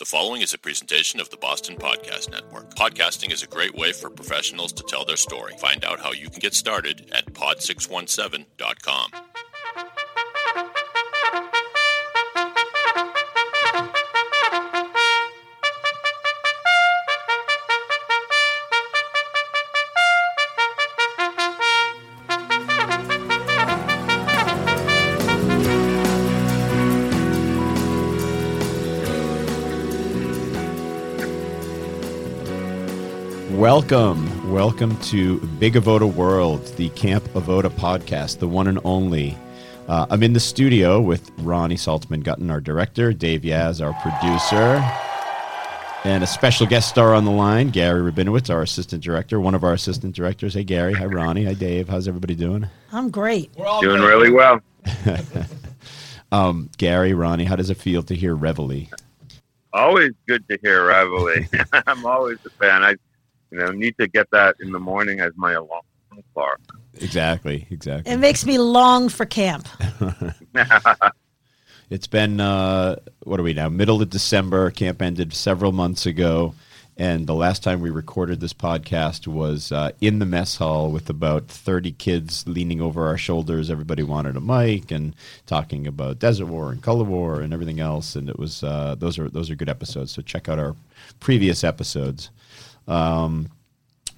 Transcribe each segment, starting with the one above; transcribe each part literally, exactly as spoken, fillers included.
The following is a presentation of the Boston Podcast Network. Podcasting is a great way for professionals to tell their story. Find out how you can get started at pod six one seven dot com. Welcome, welcome to Big Avodah World, the Camp Avodah podcast, the one and only. Uh, I'm in the studio with Ronnie Saltzman Gutton, our director, Dave Yaz, our producer, and a special guest star on the line, Gary Rabinowitz, our assistant director, one of our assistant directors. Hey, Gary. Hi, Ronnie. Hi, Dave. How's everybody doing? I'm great. We're all doing great. Really well. um, Gary, Ronnie, how does it feel to hear Reveille? Always good to hear Reveille. I'm always a fan. I You know, need to get that in the morning as my alarm clock. Exactly, exactly. It makes me long for camp. It's been, uh, what are we now, middle of December. Camp ended several months ago, and the last time we recorded this podcast was uh, in the mess hall with about thirty kids leaning over our shoulders. Everybody wanted a mic and talking about Desert War and Color War and everything else, and it was uh, those are those are good episodes, so check out our previous episodes. Um,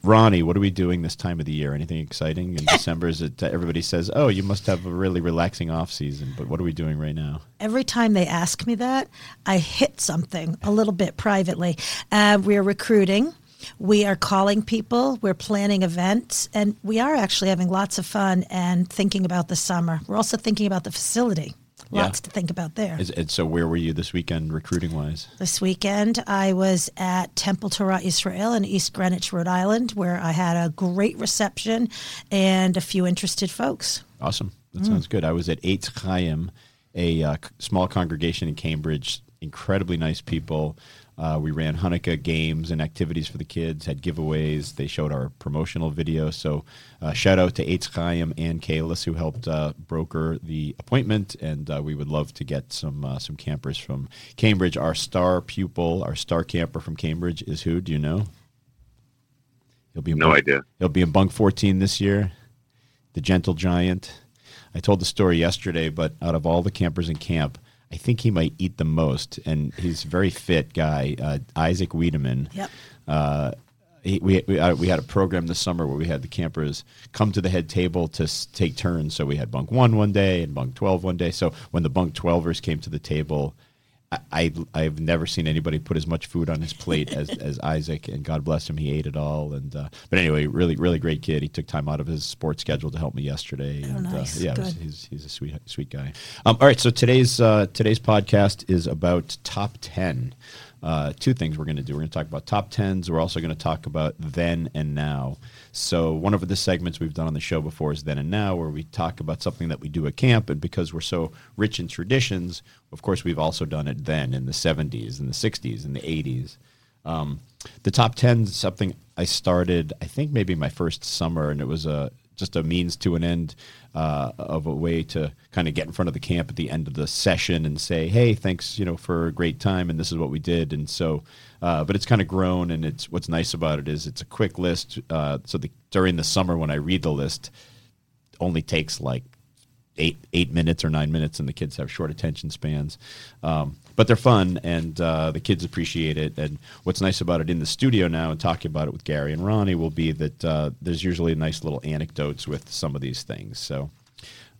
Ronnie, what are we doing this time of the year? Anything exciting in December? Is it everybody says, "Oh, you must have a really relaxing off season," but what are we doing right now? Every time they ask me that, I hit something a little bit privately. Uh, we're recruiting. We are calling people. We're planning events, and we are actually having lots of fun and thinking about the summer. We're also thinking about the facility. Lots yeah. to think about there. And so where were you this weekend recruiting-wise? This weekend I was at Temple Torat Yisrael in East Greenwich, Rhode Island, where I had a great reception and a few interested folks. Awesome. That mm. sounds good. I was at Eitz Chaim, a uh, small congregation in Cambridge, incredibly nice people. Uh, we ran Hanukkah games and activities for the kids, had giveaways. They showed our promotional video. So uh, shout out to Eitz Chaim and Kalis, who helped uh, broker the appointment. And uh, we would love to get some uh, some campers from Cambridge. Our star pupil, our star camper from Cambridge is who? Do you know? He'll be in no bunk, idea. He'll be in bunk fourteen this year, the gentle giant. I told the story yesterday, but out of all the campers in camp, I think he might eat the most, and he's a very fit guy, uh, Isaac Wiedemann. Yep. Uh, he, we we, uh, we had a program this summer where we had the campers come to the head table to s- take turns. So we had bunk one one day and bunk twelve one day. So when the bunk twelvers came to the table, I, I, I've never seen anybody put as much food on his plate as, as Isaac, and God bless him, he ate it all. And uh, But anyway, really, really great kid. He took time out of his sports schedule to help me yesterday. Oh, and, nice. Uh, yeah, was, he's he's a sweet sweet guy. Um, all right, so today's uh, today's podcast is about top ten. Uh, two things we're going to do. We're going to talk about top tens. We're also going to talk about then and now. So one of the segments we've done on the show before is then and now, where we talk about something that we do at camp. And because we're so rich in traditions, of course, we've also done it then in the seventies, in the sixties, in the eighties. Um, the top ten is something I started, I think maybe my first summer, and it was a just a means to an end uh, of a way to kind of get in front of the camp at the end of the session and say, hey, thanks, you know, for a great time. And this is what we did. And so, uh, but it's kind of grown, and it's, what's nice about it is it's a quick list. Uh, so the, during the summer, when I read the list, only takes like eight, eight minutes or nine minutes. And the kids have short attention spans. Um, but they're fun, and uh, the kids appreciate it. And what's nice about it in the studio now and talking about it with Gary and Ronnie will be that uh, there's usually nice little anecdotes with some of these things. So,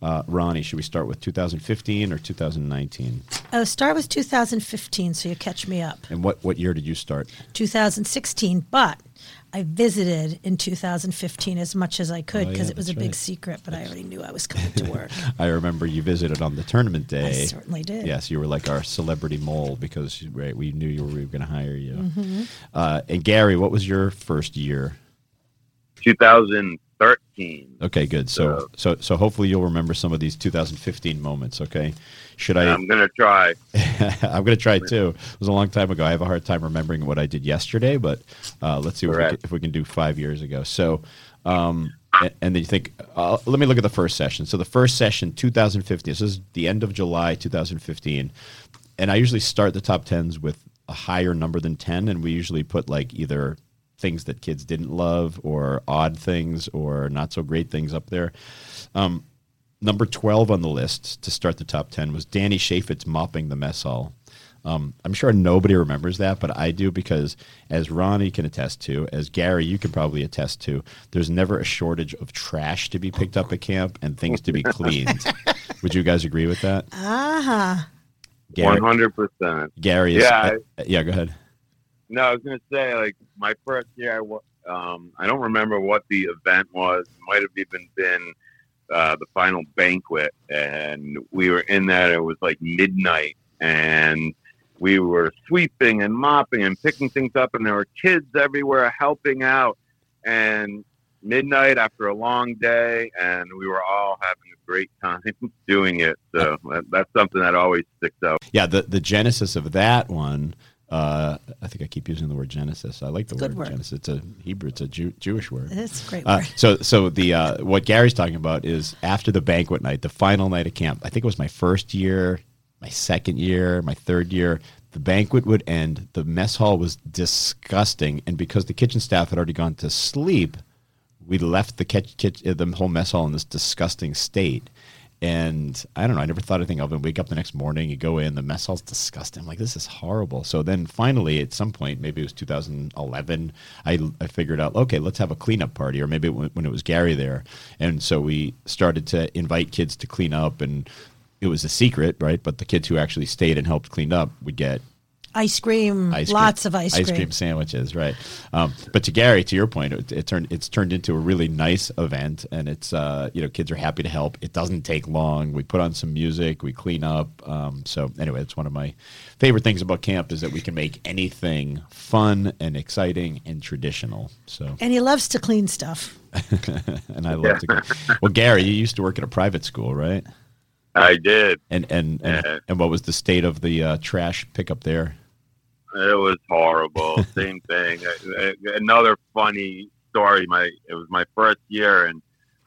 uh, Ronnie, should we start with two thousand fifteen or two thousand nineteen? Oh, start with two thousand fifteen so you catch me up. And what, what year did you start? two thousand sixteen, but I visited in two thousand fifteen as much as I could because oh, yeah, it was a big right. secret, but that's... I already knew I was coming to work. I remember you visited on the tournament day. I certainly did. Yes, you were like our celebrity mole because right, we knew you were, we were going to hire you. Mm-hmm. Uh, and Gary, what was your first year? two thousand thirteen. Okay, good. So, so, so, so hopefully you'll remember some of these two thousand fifteen moments. Okay, should I? I'm gonna try. I'm gonna try too. It was a long time ago. I have a hard time remembering what I did yesterday, but uh, let's see what we can, if we can do five years ago. So, um, and, and then you think, uh, let me look at the first session. So the first session, two thousand fifteen. This is the end of July, two thousand fifteen, and I usually start the top tens with a higher number than ten, and we usually put like either things that kids didn't love or odd things or not so great things up there. Um, number twelve on the list to start the top ten was Danny Chaffetz mopping the mess hall. Um, I'm sure nobody remembers that, but I do, because as Ronnie can attest to, as Gary, you can probably attest to, there's never a shortage of trash to be picked up at camp and things to be cleaned. Would you guys agree with that? Ah, uh-huh. one hundred percent. Gary. Is, yeah. Uh, yeah, go ahead. No, I was going to say, like, my first year, I, um, I don't remember what the event was. It might have even been uh, the final banquet, and we were in that. It was like midnight, and we were sweeping and mopping and picking things up, and there were kids everywhere helping out. And midnight after a long day, and we were all having a great time doing it. So that, that's something that always sticks out. Yeah, the, the genesis of that one, uh, I think I keep using the word genesis. I like the word, word genesis. It's a Hebrew, it's a Jew, Jewish word. It's a great uh, word. So so the uh, what Gary's talking about is after the banquet night, the final night of camp, I think it was my first year, my second year, my third year, the banquet would end. The mess hall was disgusting. And because the kitchen staff had already gone to sleep, we left the kitch, kitch, the whole mess hall in this disgusting state. And I don't know, I never thought anything of it. Wake up the next morning, you go in, the mess hall's disgusting. I'm like, this is horrible. So then finally, at some point, maybe it was two thousand eleven, I, I figured out, okay, let's have a cleanup party, or maybe it w- when it was Gary there. And so we started to invite kids to clean up, and it was a secret, right? But the kids who actually stayed and helped clean up would get ice cream, ice cream lots of ice, ice cream, ice cream sandwiches, right? Um, but to Gary, to your point, it, it turned it's turned into a really nice event, and it's uh, you know, kids are happy to help. It doesn't take long. We put on some music, we clean up. Um, so anyway, it's one of my favorite things about camp is that we can make anything fun and exciting and traditional. So and he loves to clean stuff, and I love yeah. to clean. Well, Gary, you used to work at a private school, right? I did. And and, and, yeah. and what was the state of the uh, trash pickup there? It was horrible. Same thing. I, I, another funny story. My It was my first year, and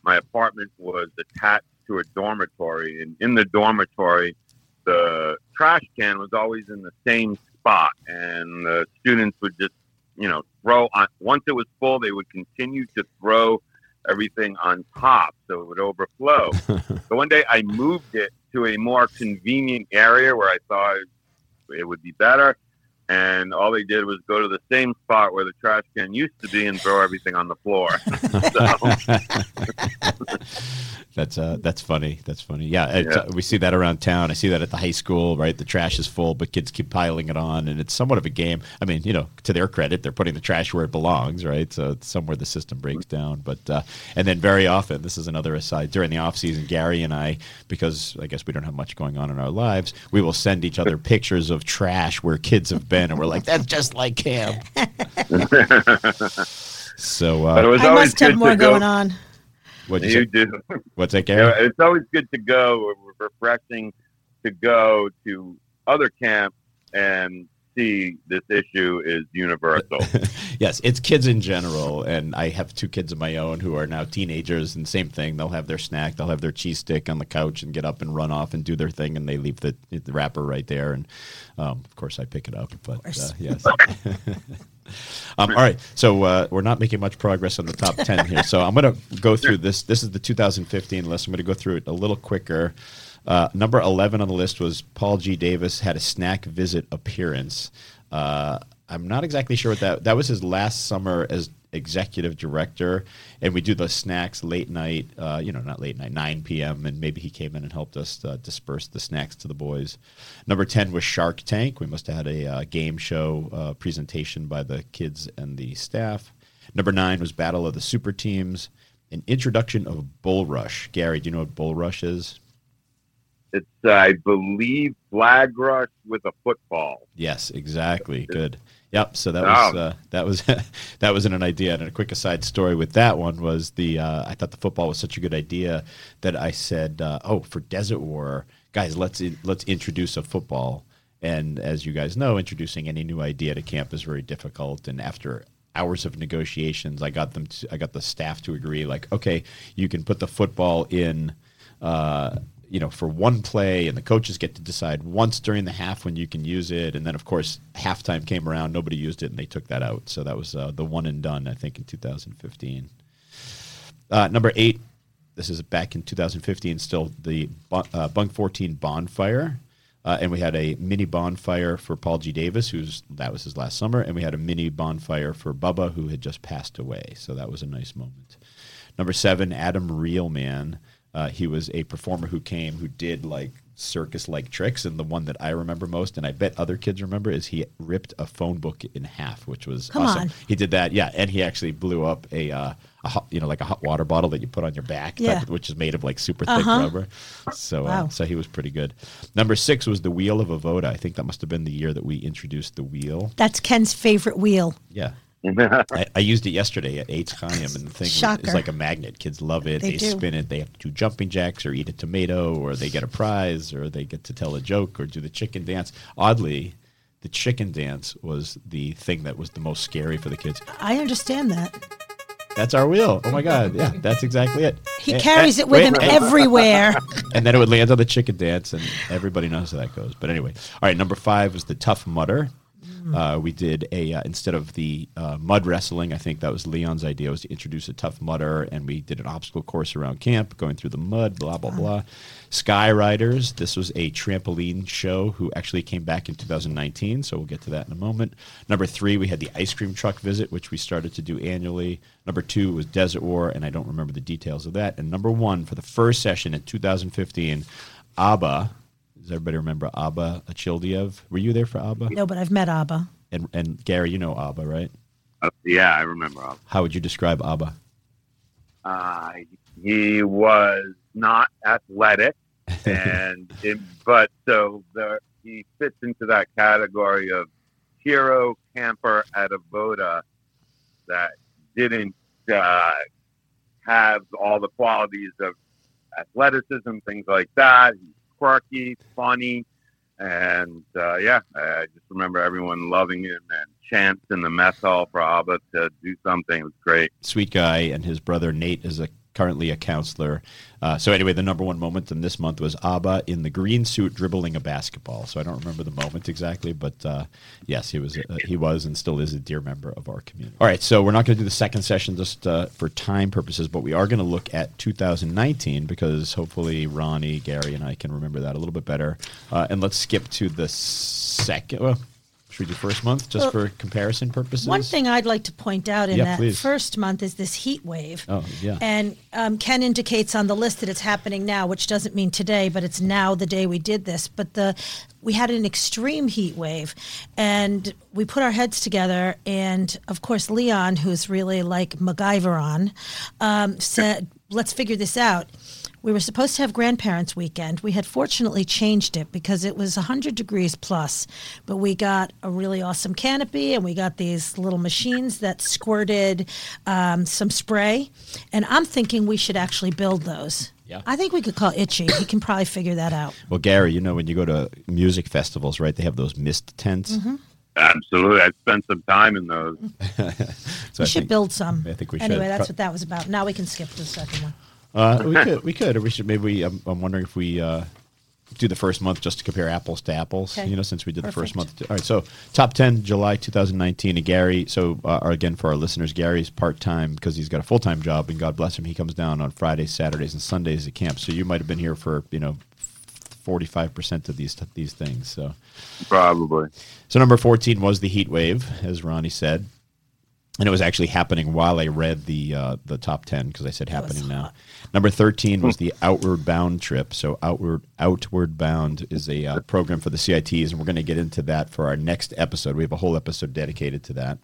my apartment was attached to a dormitory. And in the dormitory, the trash can was always in the same spot. And the students would just, you know, throw on. Once it was full, they would continue to throw everything on top, so it would overflow. So one day I moved it to a more convenient area where I thought it would be better, and all they did was go to the same spot where the trash can used to be and throw everything on the floor. That's uh, that's funny. That's funny. Yeah, it's, yeah. Uh, we see that around town. I see that at the high school, right? The trash is full, but kids keep piling it on, and it's somewhat of a game. I mean, you know, to their credit, they're putting the trash where it belongs, right? So it's somewhere the system breaks down. But uh, and then very often, this is another aside, during the off season, Gary and I, because I guess we don't have much going on in our lives, we will send each other pictures of trash where kids have been, and we're like, that's just like camp. So uh, but it was I must have more go. going on. What you, you do? What's that, Gary? You know, it's always good to go. Refreshing to go to other camps and see this issue is universal. Yes, it's kids in general, and I have two kids of my own who are now teenagers, and same thing. They'll have their snack, they'll have their cheese stick on the couch, and get up and run off and do their thing, and they leave the, the wrapper right there. And um, of course, I pick it up. But uh, yes. Um, all right, so uh, we're not making much progress on the top ten here. So I'm going to go through this. This is the two thousand fifteen list. I'm going to go through it a little quicker. Uh, number eleven on the list was Paul G. Davis had a snack visit appearance. Uh, I'm not exactly sure what that – that was his last summer as executive director, and we do the snacks late night, uh, you know, not late night, nine p.m., and maybe he came in and helped us uh, disperse the snacks to the boys. Number ten was Shark Tank. We must have had a uh, game show uh, presentation by the kids and the staff. Number nine was Battle of the Super Teams, an introduction of Bull Rush. Gary, do you know what Bull Rush is? It's, uh, I believe, flag rush with a football. Yes, exactly. Good. Yep. So that was oh. uh, that was that wasn't an idea. And a quick aside story with that one was the uh, I thought the football was such a good idea that I said, uh, "Oh, for Desert War, guys, let's in, let's introduce a football." And as you guys know, introducing any new idea to camp is very difficult. And after hours of negotiations, I got them. To, I got the staff to agree. Like, okay, you can put the football in. Uh, you know, for one play, and the coaches get to decide once during the half when you can use it. And then, of course, halftime came around, nobody used it, and they took that out. So that was uh, the one and done, I think, in two thousand fifteen. Uh, number eight, this is back in two thousand fifteen, still the uh, Bunk fourteen bonfire. Uh, and we had a mini bonfire for Paul G. Davis, who's that was his last summer. And we had a mini bonfire for Bubba, who had just passed away. So that was a nice moment. Number seven, Adam Realman. Uh, he was a performer who came, who did like circus-like tricks. And the one that I remember most, and I bet other kids remember, is he ripped a phone book in half, which was Come awesome. On. He did that, yeah. And he actually blew up a, uh, a hot, you know, like a hot water bottle that you put on your back, yeah. type, which is made of like super thick uh-huh. rubber. So, wow. uh, so he was pretty good. Number six was the Wheel of Avodah. I think that must have been the year that we introduced the wheel. That's Ken's favorite wheel. Yeah. I, I used it yesterday at Eitz Chaim, and the thing Shocker. Is like a magnet. Kids love it. They, they spin it. They have to do jumping jacks or eat a tomato, or they get a prize, or they get to tell a joke or do the chicken dance. Oddly, the chicken dance was the thing that was the most scary for the kids. I understand that. That's our wheel. Oh, my God. Yeah, that's exactly it. He and, carries and, it with wait, him and, everywhere. And then it would land on the chicken dance, and everybody knows how that goes. But anyway. All right, number five was the Tough Mudder. Uh, we did a, uh, instead of the uh, mud wrestling, I think that was Leon's idea, was to introduce a tough mudder, and we did an obstacle course around camp, going through the mud, blah, blah, blah. Skyriders, this was a trampoline show who actually came back in two thousand nineteen, so we'll get to that in a moment. Number three, we had the ice cream truck visit, which we started to do annually. Number two was Desert War, and I don't remember the details of that. And number one, for the first session in two thousand fifteen, Abba... Does everybody remember Abba Achildiev? Were you there for Abba? No, but I've met Abba. And and Gary, you know Abba, right? Uh, yeah, I remember Abba. How would you describe Abba? Uh, he was not athletic, and it, but so the, he fits into that category of hero camper at Avodah that didn't uh, have all the qualities of athleticism, things like that. He quirky, funny, and uh, yeah, I just remember everyone loving him and chants in the mess hall for Abba to do something. It was great. Sweet guy, and his brother Nate is a, currently a counselor. Uh, so anyway, the number one moment in this month was Abba in the green suit dribbling a basketball. So I don't remember the moment exactly, but uh, yes, he was uh, he was and still is a dear member of our community. All right, so we're not going to do the second session just uh, for time purposes, but we are going to look at two thousand nineteen because hopefully Ronnie, Gary, and I can remember that a little bit better. Uh, and let's skip to the second. Well, should we do first month just well, for comparison purposes? One thing I'd like to point out in yeah, that please. first month is this heat wave. Oh, yeah. And um, Ken indicates on the list that it's happening now, which doesn't mean today, but it's now the day we did this. But the we had an extreme heat wave, and we put our heads together. And, of course, Leon, who's really like MacGyver on, um, said, let's figure this out. We were supposed to have grandparents' weekend. We had fortunately changed it because it was one hundred degrees plus, but we got a really awesome canopy, and we got these little machines that squirted um, some spray, and I'm thinking we should actually build those. Yeah. I think we could call Itchy. He can probably figure that out. Well, Gary, you know, when you go to music festivals, right, they have those mist tents. Mm-hmm. Absolutely. I spent some time in those. so we I should think, build some. I think we should. Anyway, that's what that was about. Now we can skip to the second one. Uh, we could, we could, or we should, maybe we, I'm, I'm wondering if we, uh, do the first month just to compare apples to apples, okay. you know, since we did Perfect. the first month. All right. So top ten, July, two thousand nineteen, and Gary. So, uh, again, for our listeners, Gary's part-time because he's got a full-time job, and God bless him. He comes down on Fridays, Saturdays, and Sundays at camp. So you might've been here for, you know, forty-five percent of these, these things. So probably. So number fourteen was the heat wave, as Ronnie said. And it was actually happening while I read the uh, the top ten because I said happening now. Number thirteen was the Outward Bound trip. So Outward Outward Bound is a uh, program for the C I Ts, and we're going to get into that for our next episode. We have a whole episode dedicated to that.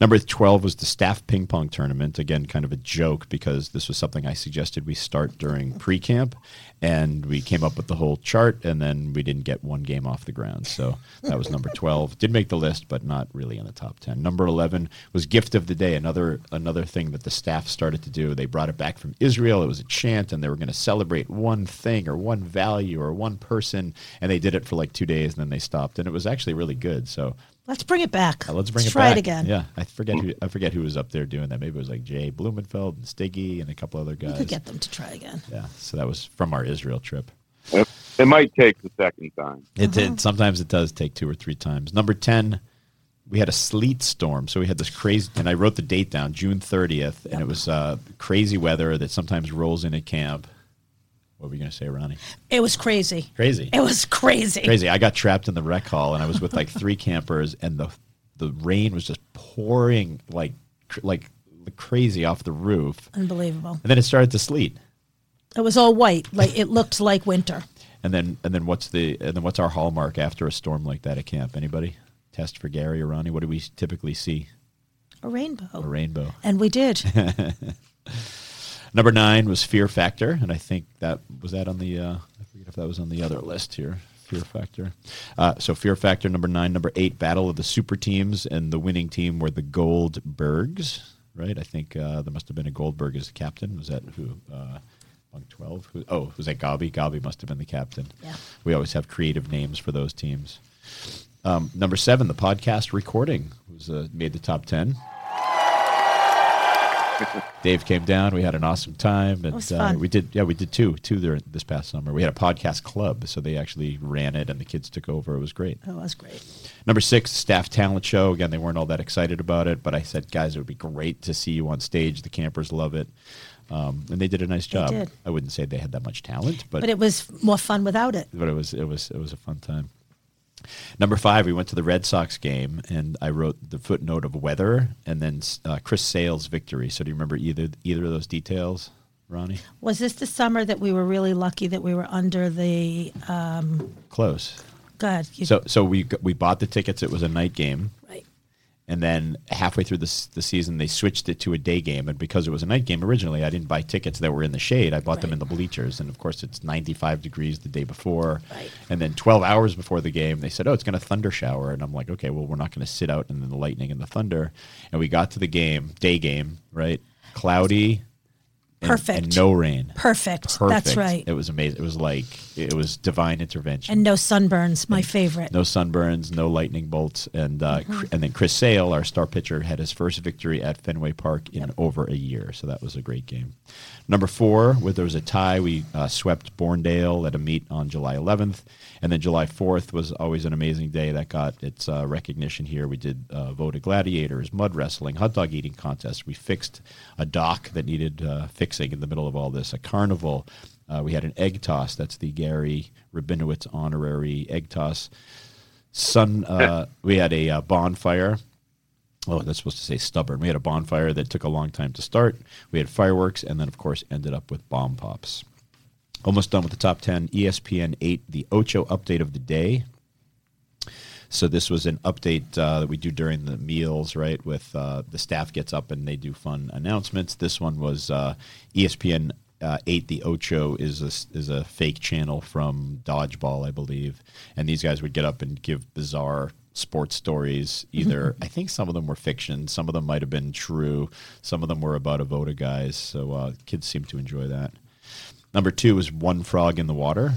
Number twelve was the staff ping pong tournament. Again, kind of a joke because this was something I suggested we start during pre-camp, and we came up with the whole chart, and then we didn't get one game off the ground. So that was number twelve. Did make the list, but not really in the top ten. Number eleven was gift of the day, another another thing that the staff started to do. They brought it back from Israel. It was a chant, and they were going to celebrate one thing or one value or one person, and they did it for like two days, and then they stopped. And it was actually really good. So Let's bring it back. Uh, let's bring let's it try back. it again. Yeah, I forget who I forget who was up there doing that. Maybe it was like Jay Blumenfeld and Stiggy and a couple other guys. We could get them to try again. Yeah, so that was from our Israel trip. It, it might take the second time. It, uh-huh. it sometimes it does take two or three times. Number ten, we had a sleet storm, so we had this crazy. And I wrote the date down, June thirtieth, and yep. it was uh, crazy weather that sometimes rolls into camp. What were you going to say, Ronnie? It was crazy. Crazy. It was crazy. Crazy. I got trapped in the rec hall, and I was with like three campers, and the the rain was just pouring like like crazy off the roof. Unbelievable. And then it started to sleet. It was all white. Like it looked like winter. And then and then what's the and then what's our hallmark after a storm like that at camp? Anybody? Test for Gary or Ronnie. What do we typically see? A rainbow. A rainbow. And we did. Number nine was Fear Factor, and I think that was that on the, uh, I forget if that was on the other list here, Fear Factor. Uh, so Fear Factor, number nine. Number eight, Battle of the Super Teams, and the winning team were the Goldbergs, right? I think uh, there must have been a Goldberg as the captain. Was that who, uh, among twelve? Who, oh, was that Gabi? Gabi must have been the captain. Yeah. We always have creative names for those teams. Um, number seven, the podcast recording was uh, made the top ten. Dave came down. We had an awesome time, and it was fun. Uh, we did. Yeah, we did two, two there this past summer. We had a podcast club, so they actually ran it, and the kids took over. It was great. Oh, it was great. Number six, staff talent show. Again, they weren't all that excited about it, but I said, guys, it would be great to see you on stage. The campers love it, um, and they did a nice job. They did. I wouldn't say they had that much talent, but but it was more fun without it. But it was it was it was a fun time. Number five, we went to the Red Sox game, and I wrote the footnote of weather, and then uh, Chris Sale's victory. So do you remember either either of those details, Ronnie? Was this the summer that we were really lucky that we were under the um... close? God, you... so so we we bought the tickets. It was a night game, right? And then halfway through the the season, they switched it to a day game. And because it was a night game originally, I didn't buy tickets that were in the shade. I bought right. them in the bleachers. And of course, it's ninety-five degrees the day before. Right. And then twelve hours before the game, they said, "Oh, it's going to thunder shower." And I'm like, "Okay, well, we're not going to sit out in the lightning and the thunder." And we got to the game, day game, right? Cloudy. And, Perfect. And no rain. Perfect. Perfect. That's right. It was amazing. It was like, it was divine intervention. And no sunburns, my and favorite. No sunburns, no lightning bolts. And uh, mm-hmm. and then Chris Sale, our star pitcher, had his first victory at Fenway Park in yep. over a year. So that was a great game. Number four, where there was a tie, we uh, swept Borndale at a meet on July eleventh. And then July fourth was always an amazing day that got its uh, recognition here. We did uh, Voda Gladiators, mud wrestling, hot dog eating contest. We fixed a dock that needed uh, fixing. In the middle of all this, a carnival. Uh, we had an egg toss. That's the Gary Rabinowitz honorary egg toss. Sun. Uh, we had a uh, bonfire. Oh, that's supposed to say stubborn. We had a bonfire that took a long time to start. We had fireworks, and then of course ended up with bomb pops. Almost done with the top ten. E S P N eight, the Ocho update of the day. So this was an update uh, that we do during the meals, right, with uh, the staff gets up and they do fun announcements. This one was uh, E S P N eight, the Ocho is a, is a fake channel from Dodgeball, I believe. And these guys would get up and give bizarre sports stories. Either, I think some of them were fiction, some of them might have been true, some of them were about Avodah guys. So uh, kids seem to enjoy that. Number two is One Frog in the Water.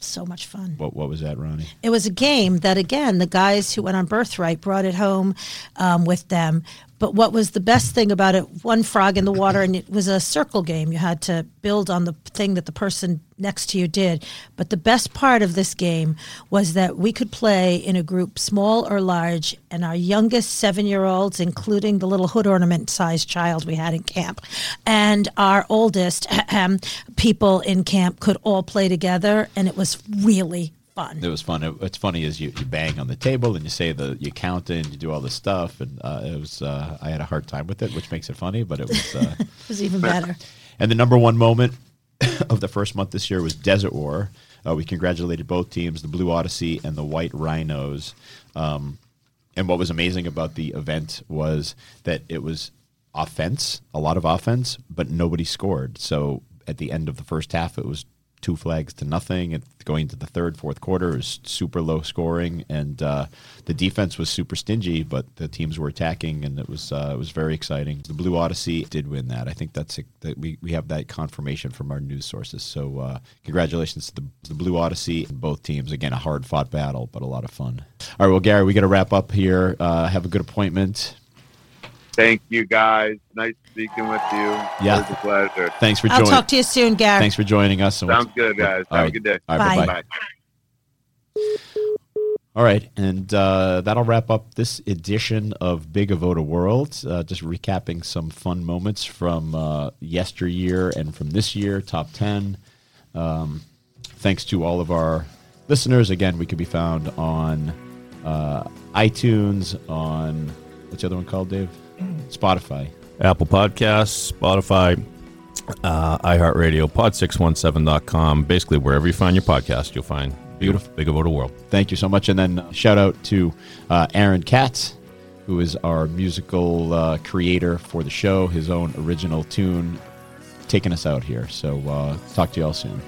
So much fun. What what was that, Ronnie? It was a game that, again, the guys who went on Birthright brought it home um, with them. But what was the best thing about it, One Frog in the Water, and it was a circle game. You had to build on the thing that the person next to you did. But the best part of this game was that we could play in a group, small or large, and our youngest seven-year-olds, including the little hood ornament-sized child we had in camp, and our oldest people in camp could all play together, and it was really fun. It was fun. It, what's funny is you, you bang on the table and you say the you count it and you do all this stuff, and uh, it was uh, I had a hard time with it, which makes it funny, but it was uh, it was even better. And the number one moment of the first month this year was Desert War. Uh, we congratulated both teams, the Blue Odyssey and the White Rhinos. Um, and what was amazing about the event was that it was offense, a lot of offense, but nobody scored. So at the end of the first half, it was two flags to nothing. And going to the third, fourth quarter is super low scoring, and uh, the defense was super stingy, but the teams were attacking, and it was uh, it was very exciting. The Blue Odyssey did win that. I think that's a, that we, we have that confirmation from our news sources. So uh, congratulations to the, the Blue Odyssey and both teams. Again, a hard-fought battle, but a lot of fun. All right, well, Gary, we got to wrap up here. Uh, have a good appointment. Thank you, guys. Nice speaking with you. Yeah. It was a pleasure. Thanks for joining. I'll talk to you soon, Gary. Thanks for joining us. Sounds we'll... good, guys. All Have right. a good day. All right, bye. Bye-bye. All right, and uh, that'll wrap up this edition of Big Avodah World. Uh, just recapping some fun moments from uh, yesteryear and from this year, top ten. Um, thanks to all of our listeners. Again, we can be found on uh, iTunes, on... What's the other one called, Dave? Spotify, Apple Podcasts, Spotify, uh, iHeartRadio, pod six one seven dot com. Basically, wherever you find your podcast, you'll find Beautiful Big Avodah World. Thank you so much. And then shout out to uh, Aaron Katz, who is our musical uh, creator for the show, his own original tune, taking us out here. So uh, talk to you all soon.